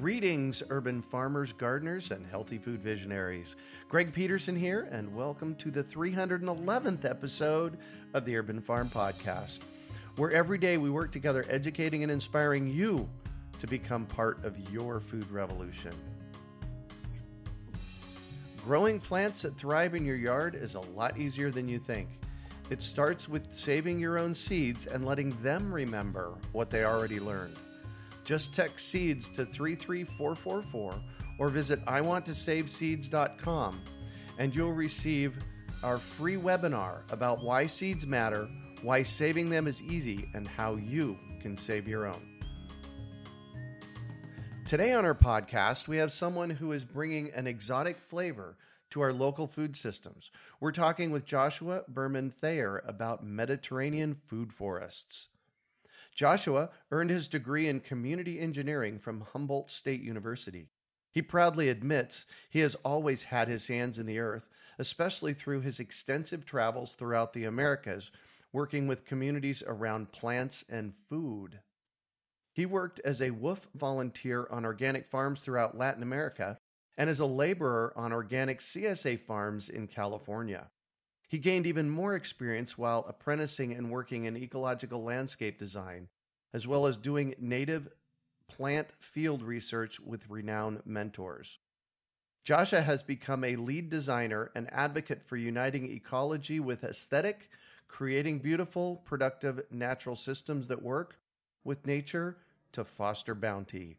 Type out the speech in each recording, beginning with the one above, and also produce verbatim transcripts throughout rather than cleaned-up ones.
Greetings, urban farmers, gardeners, and healthy food visionaries. Greg Peterson here, and welcome to the three hundred eleventh episode of the Urban Farm Podcast, where every day we work together educating and inspiring you to become part of your food revolution. Growing plants that thrive in your yard is a lot easier than you think. It starts with saving your own seeds and letting them remember what they already learned. Just text SEEDS to three three four four four or visit I want to save seeds dot com and you'll receive our free webinar about why seeds matter, why saving them is easy, and how you can save your own. Today on our podcast, we have someone who is bringing an exotic flavor to our local food systems. We're talking with Joshua Berman Thayer about Mediterranean food forests. Joshua earned his degree in Community Engineering from Humboldt State University. He proudly admits he has always had his hands in the earth, especially through his extensive travels throughout the Americas, working with communities around plants and food. He worked as a WWOOF volunteer on organic farms throughout Latin America and as a laborer on organic C S A farms in California. He gained even more experience while apprenticing and working in ecological landscape design, as well as doing native plant field research with renowned mentors. Joshua has become a lead designer and advocate for uniting ecology with aesthetic, creating beautiful, productive, natural systems that work with nature to foster bounty.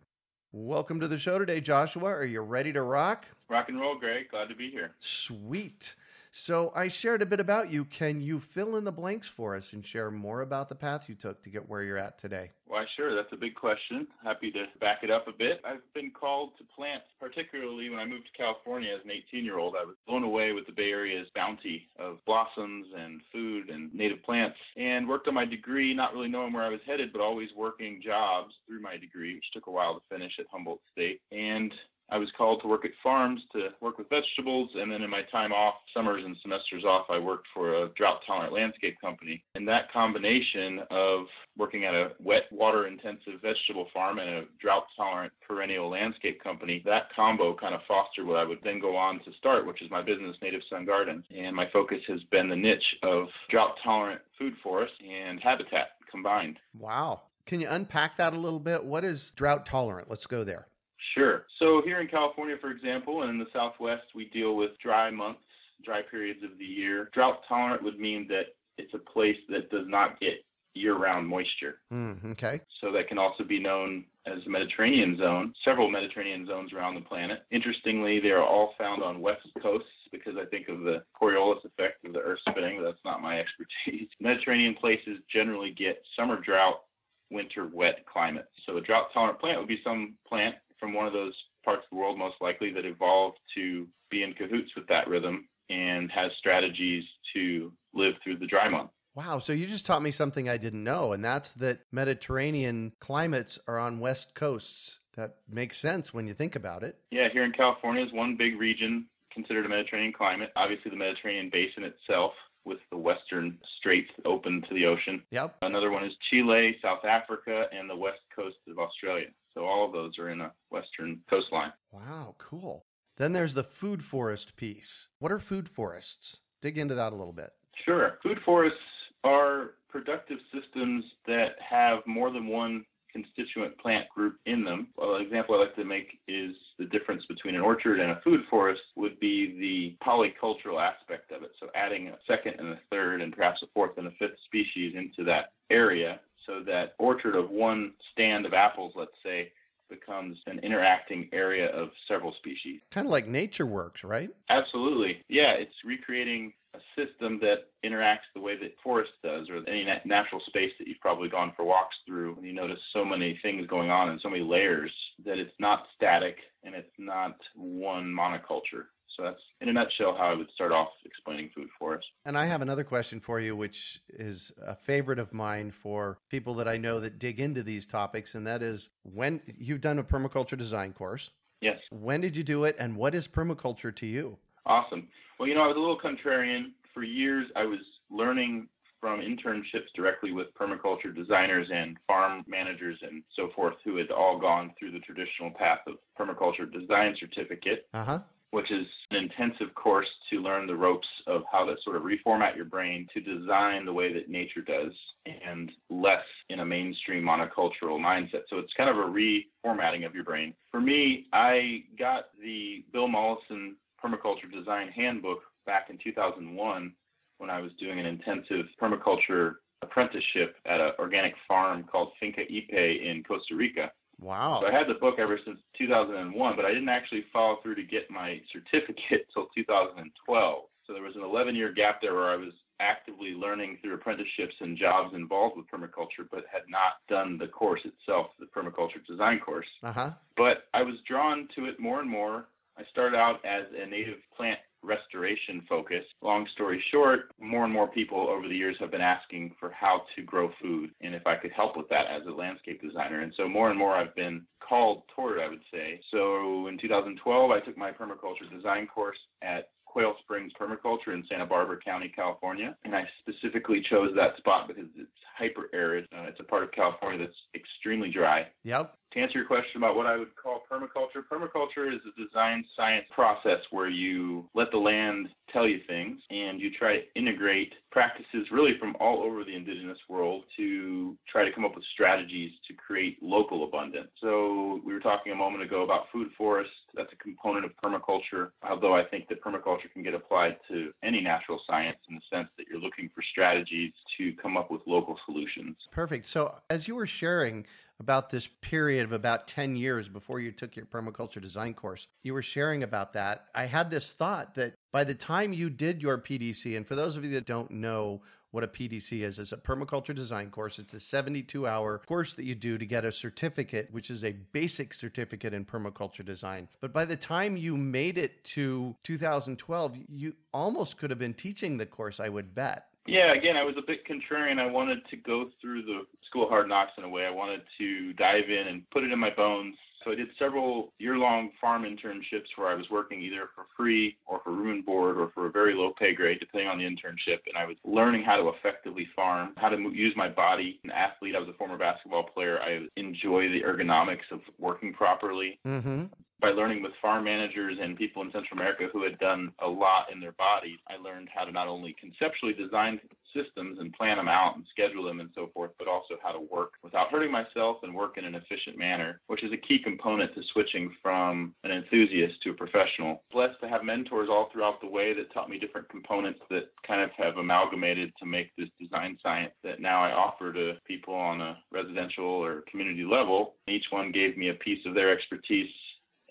Welcome to the show today, Joshua. Are you ready to rock? Rock and roll, Greg. Glad to be here. Sweet. So I shared a bit about you. Can you fill in the blanks for us and share more about the path you took to get where you're at today? Why, sure. That's a big question. Happy to back it up a bit. I've been called to plants, particularly when I moved to California as an eighteen-year-old. I was blown away with the Bay Area's bounty of blossoms and food and native plants, and worked on my degree, not really knowing where I was headed, but always working jobs through my degree, which took a while to finish at Humboldt State. And I was called to work at farms, to work with vegetables, and then in my time off, summers and semesters off, I worked for a drought-tolerant landscape company. And that combination of working at a wet, water-intensive vegetable farm and a drought-tolerant perennial landscape company, that combo kind of fostered what I would then go on to start, which is my business, Native Sun Gardens. And my focus has been the niche of drought-tolerant food forests and habitat combined. Wow. Can you unpack that a little bit? What is drought-tolerant? Let's go there. Sure. So here in California, for example, and in the Southwest, we deal with dry months, dry periods of the year. Drought tolerant would mean that it's a place that does not get year-round moisture. Mm, okay. So that can also be known as the Mediterranean zone, several Mediterranean zones around the planet. Interestingly, they are all found on west coasts because I think of the Coriolis effect of the earth spinning, but that's not my expertise. Mediterranean places generally get summer drought, winter wet climate. So a drought-tolerant plant would be some plant from one of those parts of the world, most likely, that evolved to be in cahoots with that rhythm and has strategies to live through the dry month. Wow. So you just taught me something I didn't know, and that's that Mediterranean climates are on west coasts. That makes sense when you think about it. Yeah. Here in California is one big region considered a Mediterranean climate. Obviously, the Mediterranean basin itself with the western straits open to the ocean. Yep. Another one is Chile, South Africa, and the west coast of Australia. So all of those are in a western coastline. Wow, cool. Then there's the food forest piece. What are food forests? Dig into that a little bit. Sure. Food forests are productive systems that have more than one constituent plant group in them. Well, an example I like to make is the difference between an orchard and a food forest would be the polycultural aspect of it. So adding a second and a third and perhaps a fourth and a fifth species into that area so that orchard of one stand of apples, let's say, becomes an interacting area of several species. Kind of like nature works, right? Absolutely. Yeah, it's recreating a system that interacts the way that forest does, or any nat- natural space that you've probably gone for walks through. And you notice so many things going on and so many layers that it's not static and it's not one monoculture. So that's, in a nutshell, how I would start off explaining food forests. And I have another question for you, which is a favorite of mine for people that I know that dig into these topics, and that is, when you've done a permaculture design course. Yes. When did you do it, and what is permaculture to you? Awesome. Well, you know, I was a little contrarian. For years, I was learning from internships directly with permaculture designers and farm managers and so forth who had all gone through the traditional path of permaculture design certificate. Uh-huh. Which is an intensive course to learn the ropes of how to sort of reformat your brain to design the way that nature does and less in a mainstream monocultural mindset. So it's kind of a reformatting of your brain. For me, I got the Bill Mollison Permaculture Design Handbook back in two thousand one when I was doing an intensive permaculture apprenticeship at an organic farm called Finca Ipe in Costa Rica. Wow. So I had the book ever since two thousand one, but I didn't actually follow through to get my certificate till two thousand twelve. So there was an eleven-year gap there where I was actively learning through apprenticeships and jobs involved with permaculture, but had not done the course itself, the permaculture design course. Uh-huh. But I was drawn to it more and more. I started out as a native plant restoration focus. Long story short, more and more people over the years have been asking for how to grow food and if I could help with that as a landscape designer. And so more and more I've been called toward it, I would say. So in two thousand twelve, I took my permaculture design course at Quail Springs Permaculture in Santa Barbara County, California. And I specifically chose that spot because it's hyper arid. Uh, it's a part of California that's extremely dry. Yep. To answer your question about what I would call permaculture, permaculture is a design science process where you let the land tell you things and you try to integrate practices really from all over the indigenous world to try to come up with strategies to create local abundance. So we were talking a moment ago about food forests. That's a component of permaculture, although I think that permaculture can get applied to any natural science in the sense that you're looking for strategies to come up with local solutions. Perfect. So as you were sharing about this period of about ten years before you took your permaculture design course, you were sharing about that. I had this thought that by the time you did your P D C, and for those of you that don't know what a P D C is, it's a permaculture design course. It's a seventy-two hour course that you do to get a certificate, which is a basic certificate in permaculture design. But by the time you made it to two thousand twelve, you almost could have been teaching the course, I would bet. Yeah, again, I was a bit contrarian. I wanted to go through the school of hard knocks in a way. I wanted to dive in and put it in my bones. So I did several year-long farm internships where I was working either for free or for room and board or for a very low pay grade, depending on the internship. And I was learning how to effectively farm, how to move, use my body. An athlete, I was a former basketball player. I enjoy the ergonomics of working properly. Mm-hmm. By learning with farm managers and people in Central America who had done a lot in their bodies, I learned how to not only conceptually design systems and plan them out and schedule them and so forth, but also how to work without hurting myself and work in an efficient manner, which is a key component to switching from an enthusiast to a professional. Blessed to have mentors all throughout the way that taught me different components that kind of have amalgamated to make this design science that now I offer to people on a residential or community level. Each one gave me a piece of their expertise,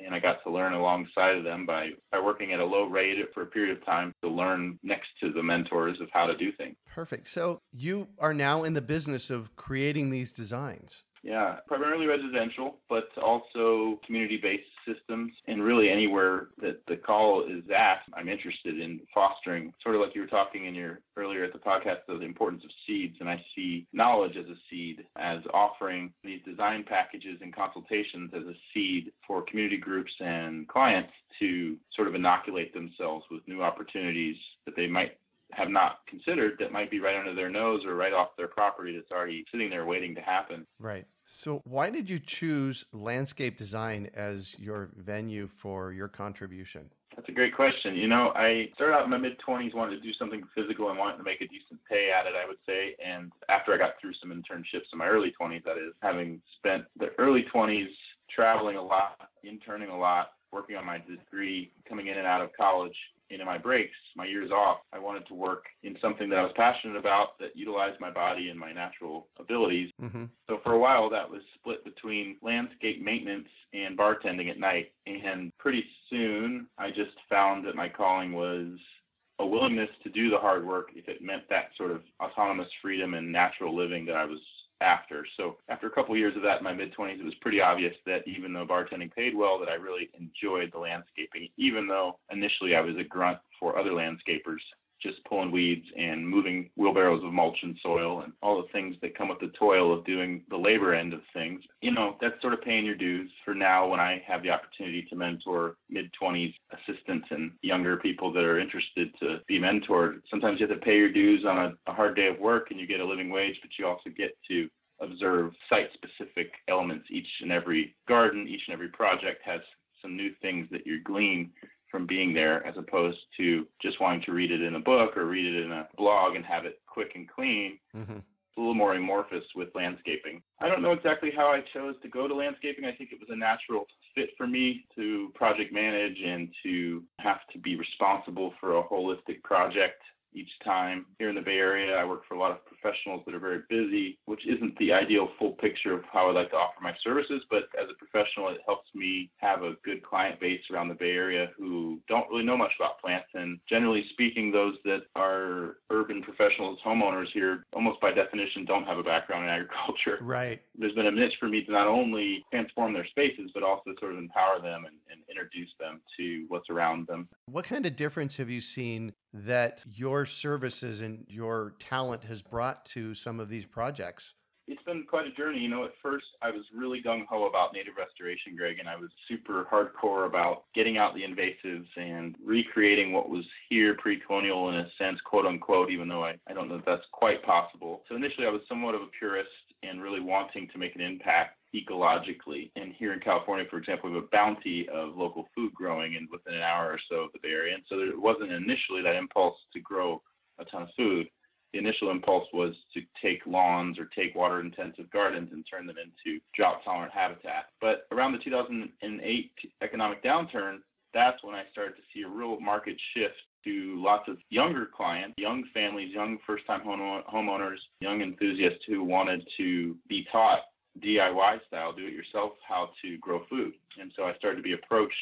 and I got to learn alongside of them by, by working at a low rate for a period of time to learn next to the mentors of how to do things. Perfect. So you are now in the business of creating these designs. Yeah, primarily residential, but also community-based systems, and really anywhere that the call is asked, I'm interested in fostering, sort of like you were talking in your earlier at the podcast of the importance of seeds, and I see knowledge as a seed, as offering these design packages and consultations as a seed for community groups and clients to sort of inoculate themselves with new opportunities that they might have not considered that might be right under their nose or right off their property that's already sitting there waiting to happen. Right. So why did you choose landscape design as your venue for your contribution? That's a great question. You know, I started out in my mid-twenties, wanted to do something physical and wanted to make a decent pay at it, I would say. And after I got through some internships in my early twenties, that is, having spent the early twenties traveling a lot, interning a lot, working on my degree, coming in and out of college, and in my breaks, my years off, I wanted to work in something that I was passionate about that utilized my body and my natural abilities. Mm-hmm. So for a while, that was split between landscape maintenance and bartending at night. And pretty soon, I just found that my calling was a willingness to do the hard work if it meant that sort of autonomous freedom and natural living that I was after. So after a couple of years of that in my mid-twenties, it was pretty obvious that even though bartending paid well, that I really enjoyed the landscaping, even though initially I was a grunt for other landscapers, just pulling weeds and moving wheelbarrows of mulch and soil and all the things that come with the toil of doing the labor end of things. You know, that's sort of paying your dues for now when I have the opportunity to mentor mid-twenties assistants and younger people that are interested to be mentored. Sometimes you have to pay your dues on a, a hard day of work and you get a living wage, but you also get to observe site-specific elements. Each and every garden, each and every project has some new things that you glean from being there, as opposed to just wanting to read it in a book or read it in a blog and have it quick and clean. Mm-hmm. It's a little more amorphous with landscaping. I don't know exactly how I chose to go to landscaping. I think it was a natural fit for me to project manage and to have to be responsible for a holistic project each time. Here in the Bay Area, I work for a lot of professionals that are very busy, which isn't the ideal full picture of how I like to offer my services, but as a professional, it helps me have a good client base around the Bay Area who don't really know much about plants. And generally speaking, those that are urban professionals, homeowners here, almost by definition, don't have a background in agriculture. Right. There's been a niche for me to not only transform their spaces, but also sort of empower them and, and introduce them to what's around them. What kind of difference have you seen that your services and your talent has brought to some of these projects? It's been quite a journey. You know, at first I was really gung-ho about native restoration, Greg, and I was super hardcore about getting out the invasives and recreating what was here pre-colonial in a sense, quote unquote, even though I, I don't know if that's quite possible. So initially I was somewhat of a purist and really wanting to make an impact ecologically. And here in California, for example, we have a bounty of local food growing in within an hour or so of the Bay Area. And so there wasn't initially that impulse to grow a ton of food. The initial impulse was to take lawns or take water-intensive gardens and turn them into drought-tolerant habitat. But around the two thousand eight economic downturn, that's when I started to see a real market shift to lots of younger clients, young families, young first-time homeowners, young enthusiasts who wanted to be taught D I Y style, do-it-yourself, how to grow food. And so I started to be approached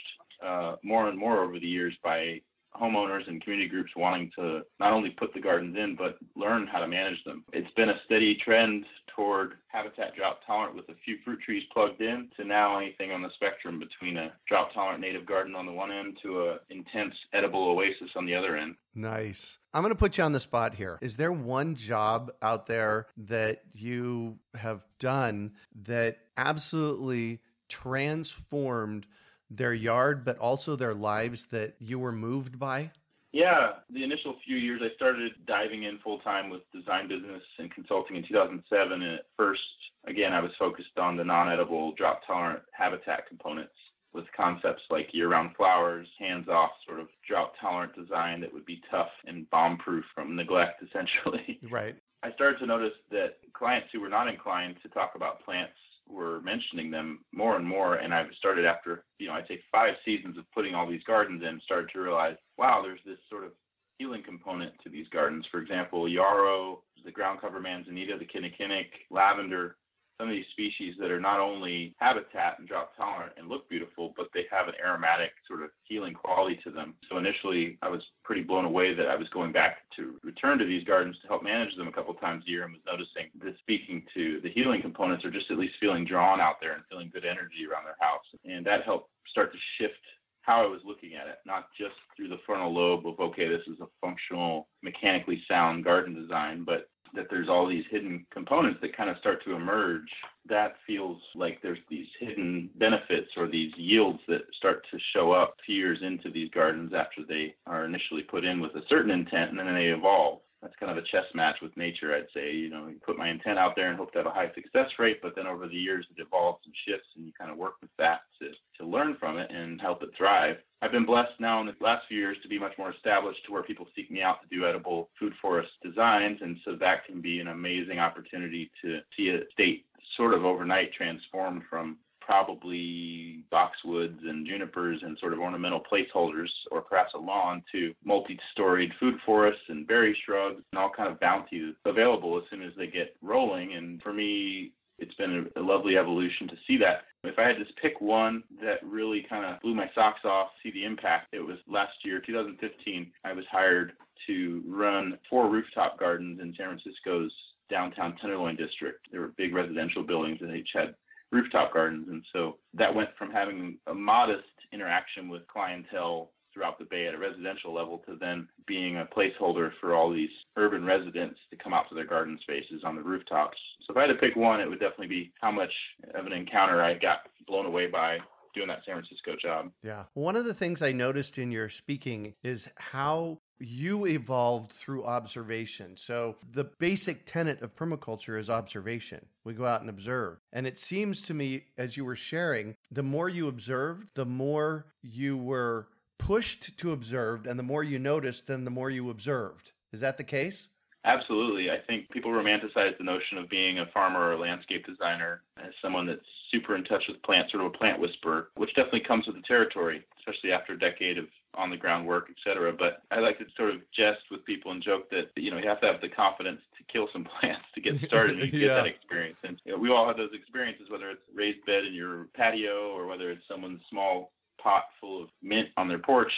uh, more and more over the years by homeowners and community groups wanting to not only put the gardens in, but learn how to manage them. It's been a steady trend toward habitat drought tolerant with a few fruit trees plugged in to now anything on the spectrum between a drought tolerant native garden on the one end to a intense edible oasis on the other end. Nice. I'm going to put you on the spot here. Is there one job out there that you have done that absolutely transformed their yard, but also their lives that you were moved by? Yeah. The initial few years, I started diving in full-time with design business and consulting in two thousand seven. And at first, again, I was focused on the non-edible, drought-tolerant habitat components with concepts like year-round flowers, hands-off sort of drought-tolerant design that would be tough and bomb-proof from neglect, essentially. Right. I started to notice that clients who were not inclined to talk about plants were mentioning them more and more. And I've started after, you know, I'd say five seasons of putting all these gardens in, started to realize, wow, there's this sort of healing component to these gardens. For example, yarrow, the ground cover manzanita, the kinnikinick, lavender, some of these species that are not only habitat and drought tolerant and look beautiful, but they have an aromatic sort of healing quality to them. So initially I was pretty blown away that I was going back to return to these gardens to help manage them a couple times a year and was noticing this speaking to the healing components or just at least feeling drawn out there and feeling good energy around their house. And that helped start to shift how I was looking at it, not just through the frontal lobe of, okay, this is a functional, mechanically sound garden design, but that there's all these hidden components that kind of start to emerge that feels like there's these hidden benefits or these yields that start to show up a few years into these gardens after they are initially put in with a certain intent, and then they evolve. That's kind of a chess match with nature, I'd say. You know, you put my intent out there and hope to have a high success rate, but then over the years it evolves and shifts, and you kind of work with that to, to learn from it and help it thrive. I've been blessed now in the last few years to be much more established to where people seek me out to do edible food forest designs, and so that can be an amazing opportunity to see a state sort of overnight transformed from probably boxwoods and junipers and sort of ornamental placeholders, or perhaps a lawn, to multi-storied food forests and berry shrubs and all kind of bounty available as soon as they get rolling. And for me, it's been a lovely evolution to see that. If I had to pick one that really kind of blew my socks off, see the impact, it was last year, two thousand fifteen, I was hired to run four rooftop gardens in San Francisco's downtown Tenderloin district. There were big residential buildings that each had rooftop gardens. And so that went from having a modest interaction with clientele throughout the Bay at a residential level to then being a placeholder for all these urban residents to come out to their garden spaces on the rooftops. So if I had to pick one, it would definitely be how much of an encounter I got blown away by doing that San Francisco job. Yeah. One of the things I noticed in your speaking is how you evolved through observation. So the basic tenet of permaculture is observation. We go out and observe. And it seems to me, as you were sharing, the more you observed, the more you were pushed to observe, and the more you noticed, then the more you observed. Is that the case? Absolutely. I think people romanticize the notion of being a farmer or a landscape designer as someone that's super in touch with plants, sort of a plant whisperer, which definitely comes with the territory, especially after a decade of on-the-ground work, et cetera. But I like to sort of jest with people and joke that, you know, you have to have the confidence to kill some plants to get started and yeah. get that experience. And you know, we all have those experiences, whether it's a raised bed in your patio or whether it's someone's small pot full of mint on their porch.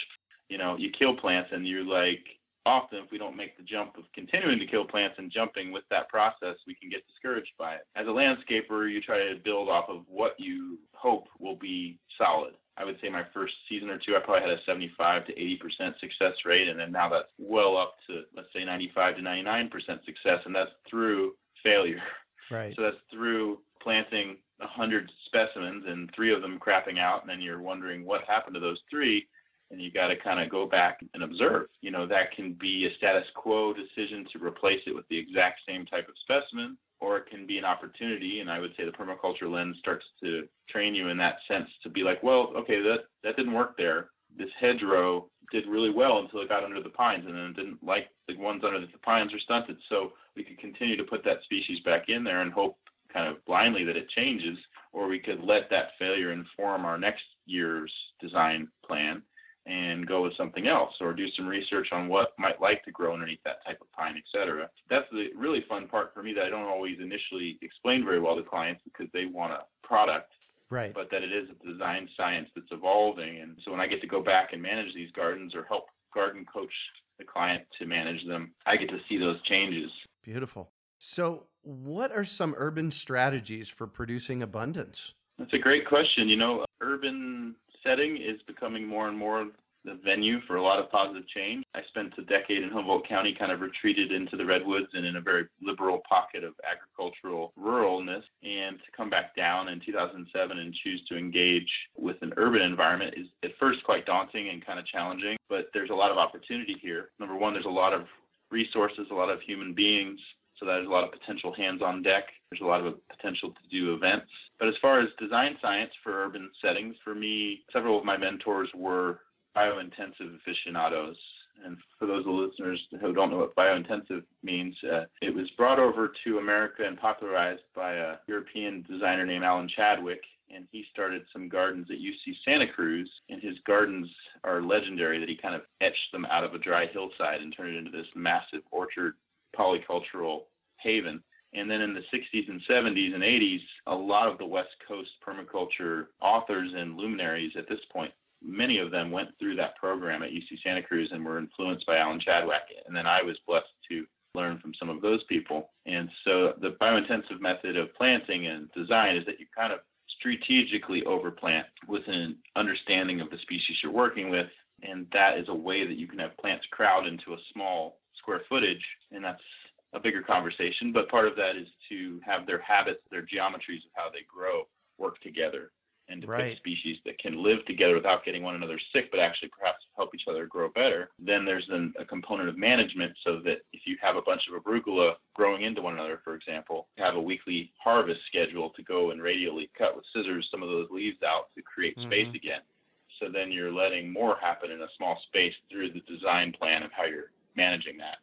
You know, you kill plants and you're like, often, if we don't make the jump of continuing to kill plants and jumping with that process, we can get discouraged by it. As a landscaper, you try to build off of what you hope will be solid. I would say my first season or two, I probably had a seventy-five to eighty percent success rate, and then now that's well up to, let's say, ninety-five to ninety-nine percent success, and that's through failure. Right. So that's through planting one hundred specimens and three of them crapping out, and then you're wondering what happened to those three. And you got to kind of go back and observe. You know, that can be a status quo decision to replace it with the exact same type of specimen, or it can be an opportunity. And I would say the permaculture lens starts to train you in that sense to be like, well, okay, that, that didn't work there. This hedgerow did really well until it got under the pines, and then it didn't like the ones under the pines are stunted. So we could continue to put that species back in there and hope kind of blindly that it changes, or we could let that failure inform our next year's design plan and go with something else, or do some research on what might like to grow underneath that type of pine, et cetera. That's the really fun part for me that I don't always initially explain very well to clients, because they want a product, right? But that it is a design science that's evolving. And so when I get to go back and manage these gardens or help garden coach the client to manage them, I get to see those changes. Beautiful. So what are some urban strategies for producing abundance? That's a great question. You know, urban setting is becoming more and more the venue for a lot of positive change. I spent a decade in Humboldt County, kind of retreated into the redwoods and in a very liberal pocket of agricultural ruralness. And to come back down in two thousand seven and choose to engage with an urban environment is at first quite daunting and kind of challenging, but there's a lot of opportunity here. Number one, there's a lot of resources, a lot of human beings. So there's a lot of potential hands on deck. There's a lot of potential to do events. But as far as design science for urban settings, for me, several of my mentors were biointensive aficionados. And for those listeners who don't know what biointensive means, uh, it was brought over to America and popularized by a European designer named Alan Chadwick. And he started some gardens at U C Santa Cruz, and his gardens are legendary that he kind of etched them out of a dry hillside and turned it into this massive orchard polycultural haven. And then in the sixties and seventies and eighties, a lot of the West Coast permaculture authors and luminaries at this point, many of them went through that program at U C Santa Cruz and were influenced by Alan Chadwick. And then I was blessed to learn from some of those people. And so the biointensive method of planting and design is that you kind of strategically overplant with an understanding of the species you're working with. And that is a way that you can have plants crowd into a small square footage. And that's a bigger conversation, but part of that is to have their habits, their geometries of how they grow work together, and to right. pick species that can live together without getting one another sick, but actually perhaps help each other grow better. Then there's an, a component of management, so that if you have a bunch of arugula growing into one another, for example, have a weekly harvest schedule to go and radially cut with scissors some of those leaves out to create mm-hmm. space again. So then you're letting more happen in a small space through the design plan of how you're managing that.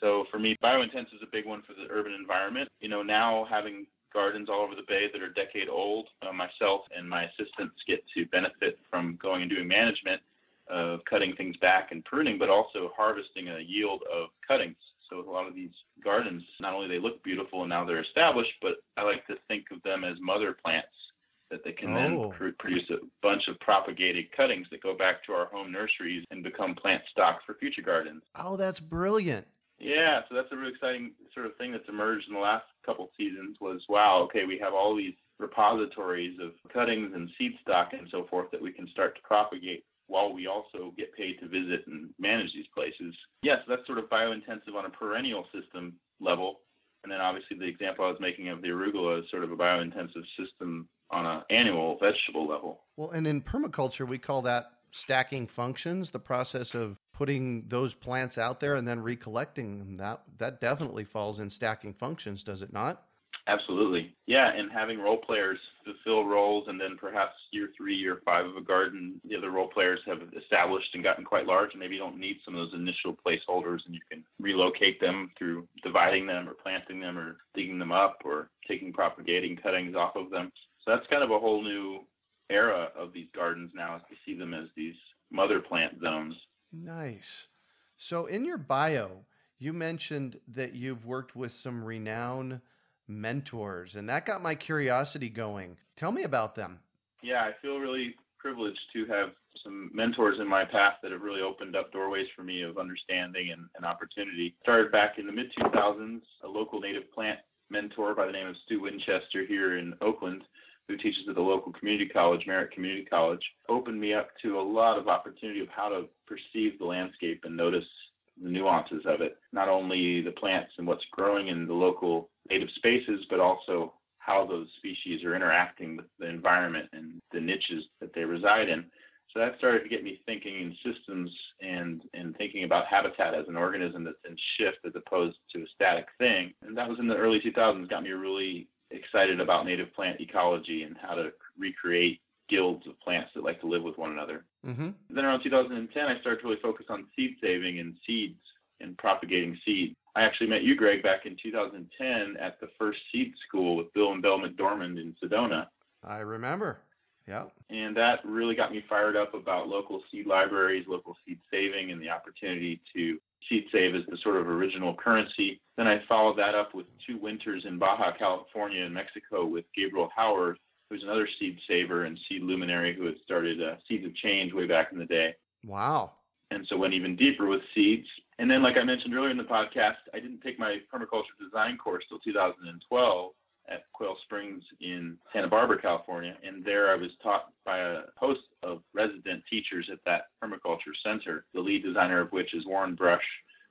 So for me, biointense is a big one for the urban environment. You know, now having gardens all over the Bay that are a decade old. Uh, myself and my assistants get to benefit from going and doing management of cutting things back and pruning, but also harvesting a yield of cuttings. So a lot of these gardens, not only they look beautiful and now they're established, but I like to think of them as mother plants that they can oh. then produce a bunch of propagated cuttings that go back to our home nurseries and become plant stock for future gardens. Oh, that's brilliant. Yeah, so that's a really exciting sort of thing that's emerged in the last couple seasons was, wow, okay, we have all these repositories of cuttings and seed stock and so forth that we can start to propagate while we also get paid to visit and manage these places. Yeah, so that's sort of biointensive on a perennial system level. And then obviously the example I was making of the arugula is sort of a biointensive system on an annual vegetable level. Well, and in permaculture, we call that stacking functions, the process of putting those plants out there and then recollecting them. That that definitely falls in stacking functions, does it not? Absolutely. Yeah, and having role players fulfill roles, and then perhaps year three, year five of a garden, the other role players have established and gotten quite large, and maybe you don't need some of those initial placeholders, and you can relocate them through dividing them or planting them or digging them up or taking propagating cuttings off of them. So that's kind of a whole new era of these gardens now, is to see them as these mother plant zones. Nice. So in your bio, you mentioned that you've worked with some renowned mentors, and that got my curiosity going. Tell me about them. Yeah, I feel really privileged to have some mentors in my path that have really opened up doorways for me of understanding and, and opportunity. Started back in the mid two thousands, a local native plant mentor by the name of Stu Winchester here in Oakland, who teaches at the local community college, Merritt Community College, opened me up to a lot of opportunity of how to perceive the landscape and notice the nuances of it, not only the plants and what's growing in the local native spaces, but also how those species are interacting with the environment and the niches that they reside in. So that started to get me thinking in systems and, and thinking about habitat as an organism that's in shift as opposed to a static thing. And that was in the early two thousands, got me really excited about native plant ecology and how to recreate guilds of plants that like to live with one another. Mm-hmm. Then around two thousand ten, I started to really focus on seed saving and seeds and propagating seed. I actually met you, Greg, back in two thousand ten at the first seed school with Bill and Belle McDorman in Sedona. I remember. Yeah. And that really got me fired up about local seed libraries, local seed saving, and the opportunity to seed save as the sort of original currency. Then I followed that up with two winters in Baja, California and Mexico with Gabriel Howard, who's another seed saver and seed luminary who had started uh, Seeds of Change way back in the day. Wow. And so went even deeper with seeds. And then, like I mentioned earlier in the podcast, I didn't take my permaculture design course till two thousand twelve at Quail Springs in Santa Barbara, California. And there I was taught by a host of resident teachers at that permaculture center, the lead designer of which is Warren Brush,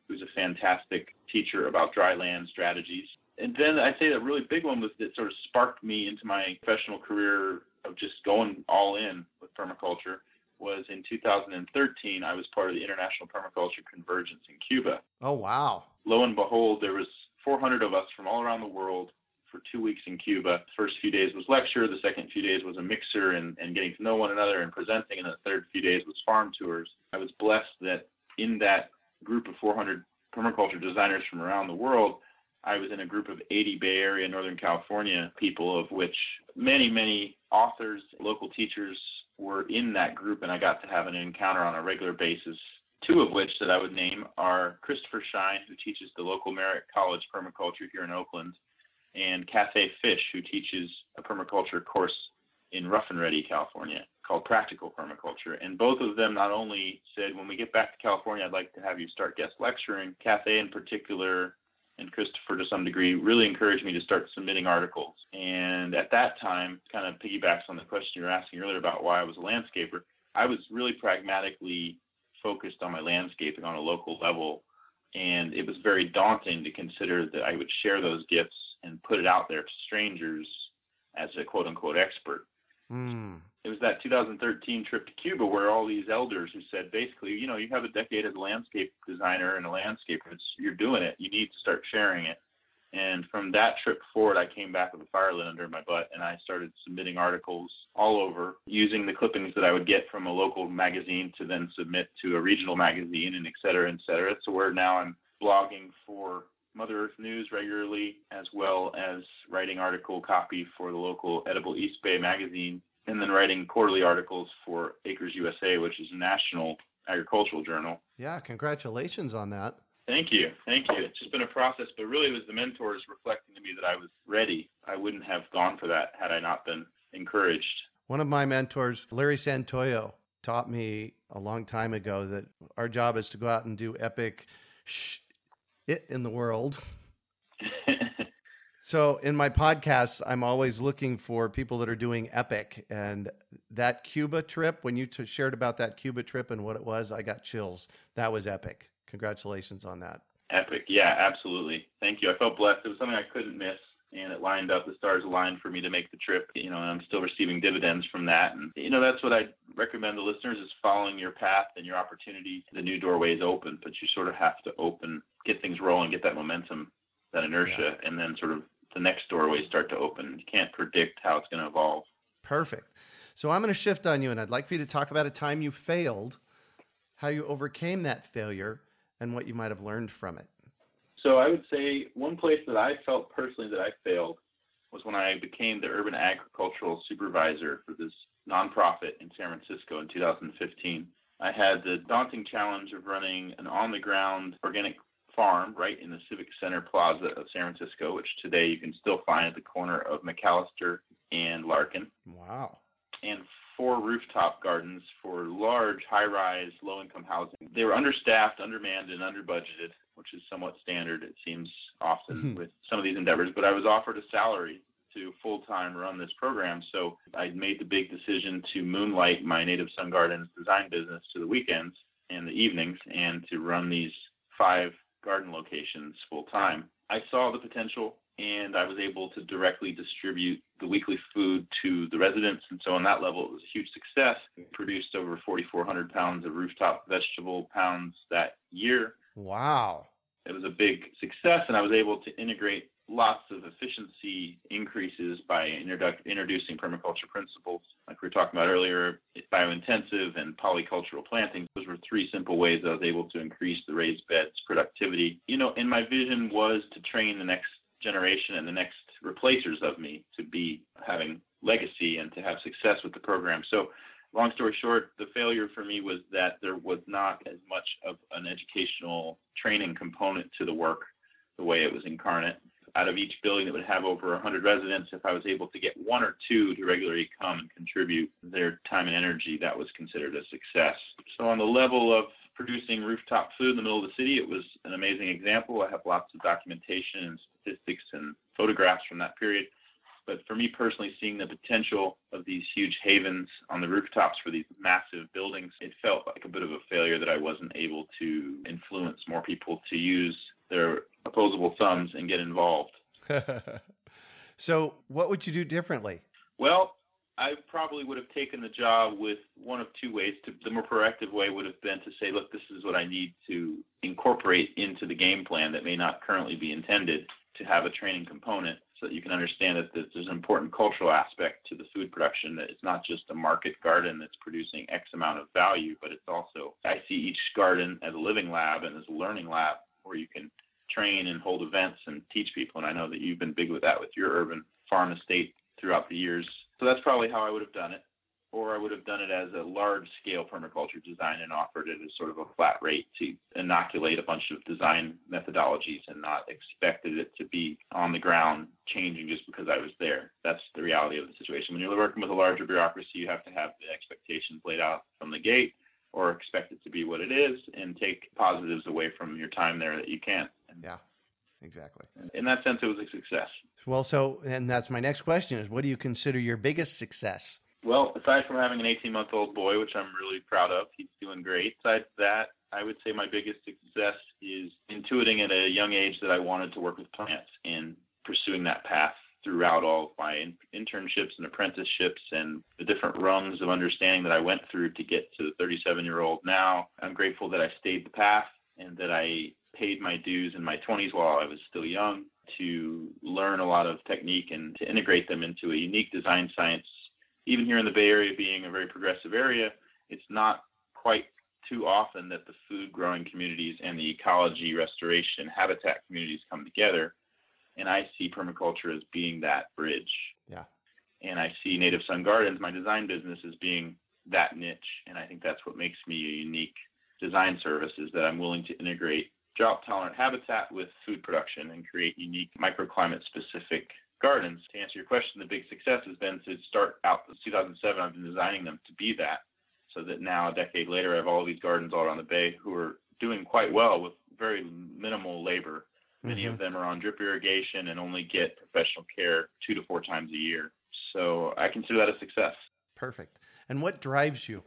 who's a fantastic teacher about dry land strategies. And then I'd say a really big one was that sort of sparked me into my professional career of just going all in with permaculture was in two thousand thirteen, I was part of the International Permaculture Convergence in Cuba. Oh, wow. Lo and behold, there was four hundred of us from all around the world for two weeks in Cuba. The first few days was lecture. The second few days was a mixer and, and getting to know one another and presenting. And the third few days was farm tours. I was blessed that in that group of four hundred permaculture designers from around the world, I was in a group of eighty Bay Area, Northern California people, of which many, many authors, local teachers were in that group. And I got to have an encounter on a regular basis. Two of which that I would name are Christopher Schein, who teaches the local Merritt College permaculture here in Oakland, and Cathay Fish, who teaches a permaculture course in Rough and Ready, California, called Practical Permaculture. And both of them not only said, when we get back to California, I'd like to have you start guest lecturing. Cathay in particular, and Christopher to some degree, really encouraged me to start submitting articles. And at that time, kind of piggybacks on the question you were asking earlier about why I was a landscaper, I was really pragmatically focused on my landscaping on a local level and it was very daunting to consider that I would share those gifts and put it out there to strangers as a quote-unquote expert. Mm. It was that two thousand thirteen trip to Cuba where all these elders who said, basically, you know, you have a decade as a landscape designer and a landscaper. You're doing it. You need to start sharing it. And from that trip forward, I came back with a fire lit under my butt, and I started submitting articles all over, using the clippings that I would get from a local magazine to then submit to a regional magazine, and et cetera, et cetera. So where now I'm blogging for Mother Earth News regularly, as well as writing article copy for the local Edible East Bay magazine, and then writing quarterly articles for Acres U S A, which is a national agricultural journal. Yeah, congratulations on that. Thank you. Thank you. It's just been a process, but really it was the mentors reflecting to me that I was ready. I wouldn't have gone for that had I not been encouraged. One of my mentors, Larry Santoyo, taught me a long time ago that our job is to go out and do epic shit in the world. So in my podcasts, I'm always looking for people that are doing epic. And that Cuba trip, when you t- shared about that Cuba trip and what it was, I got chills. That was epic. Congratulations on that. Epic. Yeah, absolutely. Thank you. I felt blessed. It was something I couldn't miss, and it lined up. The stars aligned for me to make the trip, you know, and I'm still receiving dividends from that. And, you know, that's what I recommend to listeners is following your path and your opportunity. The new doorway is open, but you sort of have to open, get things rolling, get that momentum, that inertia, yeah. And then sort of the next doorways start to open. You can't predict how it's going to evolve. Perfect. So I'm going to shift on you, and I'd like for you to talk about a time you failed, how you overcame that failure, and what you might have learned from it. So I would say one place that I felt personally that I failed was when I became the urban agricultural supervisor for this nonprofit in San Francisco in two thousand fifteen. I had the daunting challenge of running an on-the-ground organic farm right in the Civic Center Plaza of San Francisco, which today you can still find at the corner of McAllister and Larkin. Wow. And four rooftop gardens for large, high-rise, low-income housing. They were understaffed, undermanned, and under-budgeted, which is somewhat standard, it seems, often mm-hmm. with some of these endeavors. But I was offered a salary to full-time run this program, so I made the big decision to moonlight my Native Sun Gardens design business to the weekends and the evenings and to run these five garden locations full-time. I saw the potential, and I was able to directly distribute the weekly food to the residents. And so on that level, it was a huge success. We produced over four thousand four hundred pounds of rooftop vegetable pounds that year. Wow. It was a big success, and I was able to integrate lots of efficiency increases by introdu- introducing permaculture principles, like we were talking about earlier, biointensive and polycultural plantings. Those were three simple ways that I was able to increase the raised bed's productivity. You know, and my vision was to train the next generation and the next replacers of me to be having legacy and to have success with the program. So long story short, the failure for me was that there was not as much of an educational training component to the work the way it was incarnate. Out of each building that would have over one hundred residents, if I was able to get one or two to regularly come and contribute their time and energy, that was considered a success. So on the level of producing rooftop food in the middle of the city, it was an amazing example. I have lots of documentation and statistics and photographs from that period. But for me personally, seeing the potential of these huge havens on the rooftops for these massive buildings, it felt like a bit of a failure that I wasn't able to influence more people to use their opposable thumbs and get involved. So what would you do differently? Well, I probably would have taken the job with one of two ways. To, the more proactive way would have been to say, look, this is what I need to incorporate into the game plan that may not currently be intended to have a training component so that you can understand that there's an important cultural aspect to the food production, that it's not just a market garden that's producing X amount of value, but it's also, I see each garden as a living lab and as a learning lab where you can train and hold events and teach people. And I know that you've been big with that with your urban farm estate throughout the years. So that's probably how I would have done it, or I would have done it as a large-scale permaculture design and offered it as sort of a flat rate to inoculate a bunch of design methodologies and not expected it to be on the ground changing just because I was there. That's the reality of the situation. When you're working with a larger bureaucracy, you have to have the expectations laid out from the gate or expect it to be what it is and take positives away from your time there that you can. Yeah. Exactly. In that sense, it was a success. Well, so, and that's my next question is, what do you consider your biggest success? Well, aside from having an eighteen-month-old boy, which I'm really proud of, he's doing great. Besides that, I would say my biggest success is intuiting at a young age that I wanted to work with plants and pursuing that path throughout all of my in- internships and apprenticeships and the different rungs of understanding that I went through to get to the thirty-seven-year-old now. I'm grateful that I stayed the path and that I paid my dues in my twenties while I was still young to learn a lot of technique and to integrate them into a unique design science. Even here in the Bay Area, being a very progressive area, it's not quite too often that the food growing communities and the ecology restoration habitat communities come together. And I see permaculture as being that bridge. Yeah. And I see Native Sun Gardens, my design business, as being that niche. And I think that's what makes me a unique design service, is that I'm willing to integrate drought-tolerant habitat with food production and create unique microclimate-specific gardens. To answer your question, the big success has been to start out in two thousand seven. I've been designing them to be that, so that now a decade later, I have all these gardens all around the Bay who are doing quite well with very minimal labor. Many mm-hmm. of them are on drip irrigation and only get professional care two to four times a year. So I consider that a success. Perfect. And what drives you?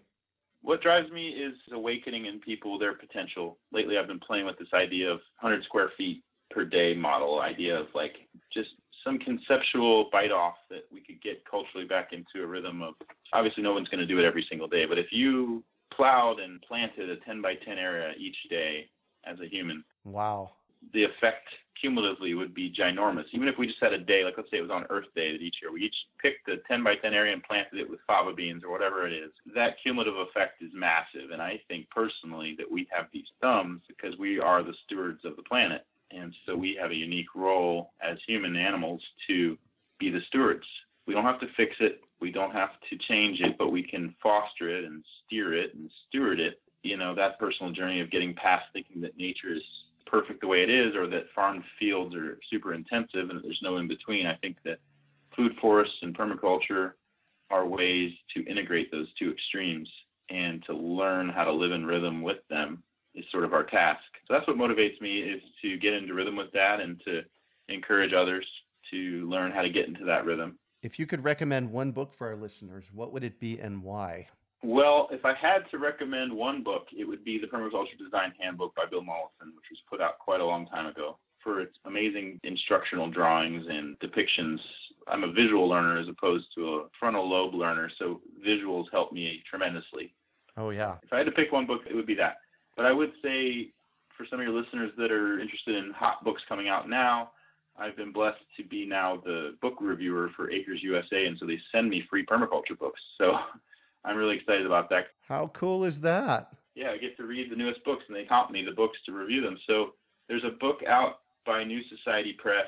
What drives me is awakening in people their potential. Lately, I've been playing with this idea of one hundred square feet per day model, idea of like just some conceptual bite off that we could get culturally back into a rhythm of. Obviously, no one's going to do it every single day, but if you plowed and planted a ten by ten area each day as a human. Wow. The effect cumulatively would be ginormous. Even if we just had a day, like let's say it was on Earth Day that each year, we each picked a ten by ten area and planted it with fava beans or whatever it is, that cumulative effect is massive. And I think personally that we have these thumbs because we are the stewards of the planet. And so we have a unique role as human animals to be the stewards. We don't have to fix it. We don't have to change it, but we can foster it and steer it and steward it. You know, that personal journey of getting past thinking that nature is perfect the way it is, or that farmed fields are super intensive and there's no in between. I think that food forests and permaculture are ways to integrate those two extremes and to learn how to live in rhythm with them is sort of our task. So that's what motivates me, is to get into rhythm with that and to encourage others to learn how to get into that rhythm. If you could recommend one book for our listeners, what would it be and why? Well, if I had to recommend one book, it would be The Permaculture Design Handbook by Bill Mollison, which was put out quite a long time ago for its amazing instructional drawings and depictions. I'm a visual learner as opposed to a frontal lobe learner, so visuals help me tremendously. Oh, yeah. If I had to pick one book, it would be that. But I would say for some of your listeners that are interested in hot books coming out now, I've been blessed to be now the book reviewer for Acres U S A, and so they send me free permaculture books. So I'm really excited about that. How cool is that? Yeah, I get to read the newest books, and they comp me the books to review them. So there's a book out by New Society Press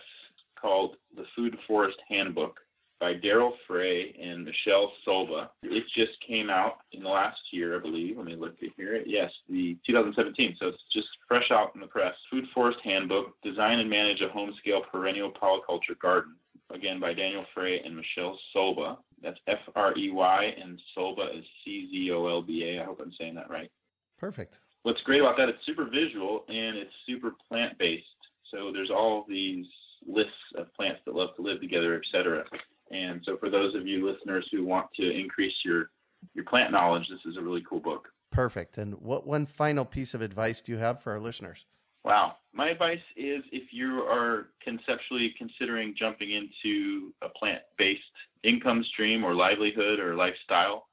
called The Food Forest Handbook by Daryl Frey and Michelle Solba. It just came out in the last year, I believe. Let me look to hear it. Yes, the two thousand seventeen. So it's just fresh out in the press. Food Forest Handbook, Design and Manage a Home-Scale Perennial Polyculture Garden. Again, by Daniel Frey and Michelle Solba. That's F R E Y, and Solba is C Z O L B A. I hope I'm saying that right. Perfect. What's great about that, it's super visual, and it's super plant-based. So there's all these lists of plants that love to live together, et cetera. And so for those of you listeners who want to increase your, your plant knowledge, this is a really cool book. Perfect. And what one final piece of advice do you have for our listeners? Wow. My advice is, if you are conceptually considering jumping into a plant-based income stream or livelihood or lifestyle,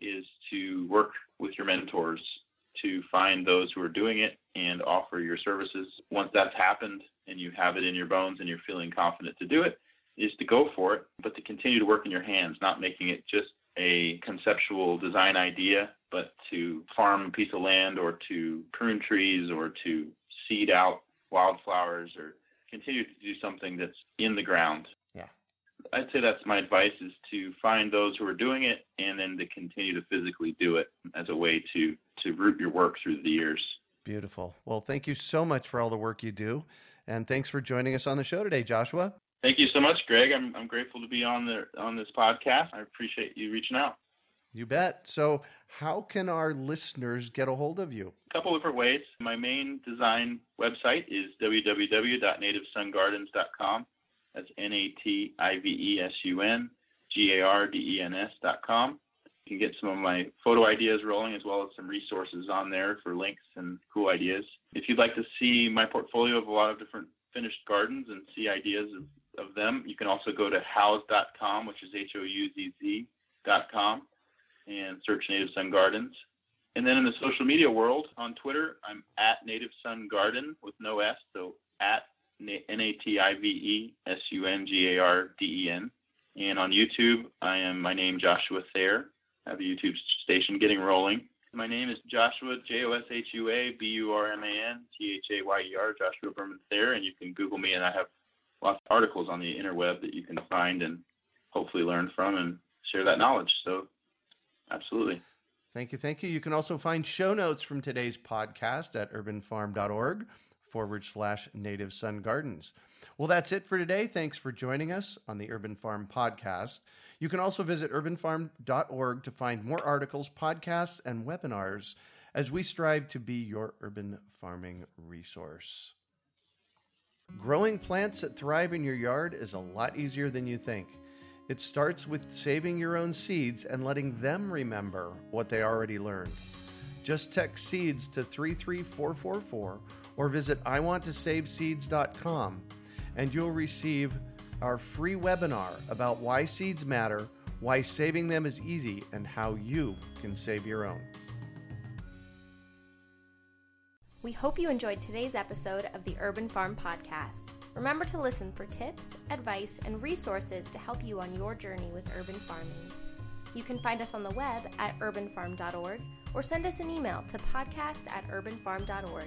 is to work with your mentors to find those who are doing it and offer your services. Once that's happened and you have it in your bones and you're feeling confident to do it, is to go for it, but to continue to work in your hands, not making it just a conceptual design idea, but to farm a piece of land or to prune trees or to seed out wildflowers or continue to do something that's in the ground. Yeah. I'd say that's my advice, is to find those who are doing it and then to continue to physically do it as a way to, to root your work through the years. Beautiful. Well, thank you so much for all the work you do. And thanks for joining us on the show today, Joshua. Thank you so much, Greg. I'm I'm grateful to be on the on this podcast. I appreciate you reaching out. You bet. So how can our listeners get a hold of you? A couple different ways. My main design website is w w w dot native sun gardens dot com. That's N A T I V E S U N G A R D E N S dot com. You can get some of my photo ideas rolling, as well as some resources on there for links and cool ideas. If you'd like to see my portfolio of a lot of different finished gardens and see ideas of, of them, you can also go to howz dot com, which is H O U Z Z dot com, and search Native Sun Gardens. And then in the social media world, on Twitter, I'm at Native Sun Garden with no S, so at N A T I V E S U N G A R D E N. And on YouTube, I am my name, Joshua Thayer. I have a YouTube station getting rolling. My name is Joshua, J O S H U A B U R M A N T H A Y E R, Joshua Berman Thayer, and you can Google me, and I have lots of articles on the interweb that you can find and hopefully learn from and share that knowledge. So, absolutely. Thank you, thank you. You can also find show notes from today's podcast at urbanfarm.org forward slash Native Sun Gardens. Well, that's it for today. Thanks for joining us on the Urban Farm Podcast. You can also visit urban farm dot org to find more articles, podcasts, and webinars as we strive to be your urban farming resource. Growing plants that thrive in your yard is a lot easier than you think. It starts with saving your own seeds and letting them remember what they already learned. Just text SEEDS to three three four four four or visit I want to save seeds dot com and you'll receive our free webinar about why seeds matter, why saving them is easy, and how you can save your own. We hope you enjoyed today's episode of the Urban Farm Podcast. Remember to listen for tips, advice, and resources to help you on your journey with urban farming. You can find us on the web at urban farm dot org or send us an email to podcast at urban farm dot org.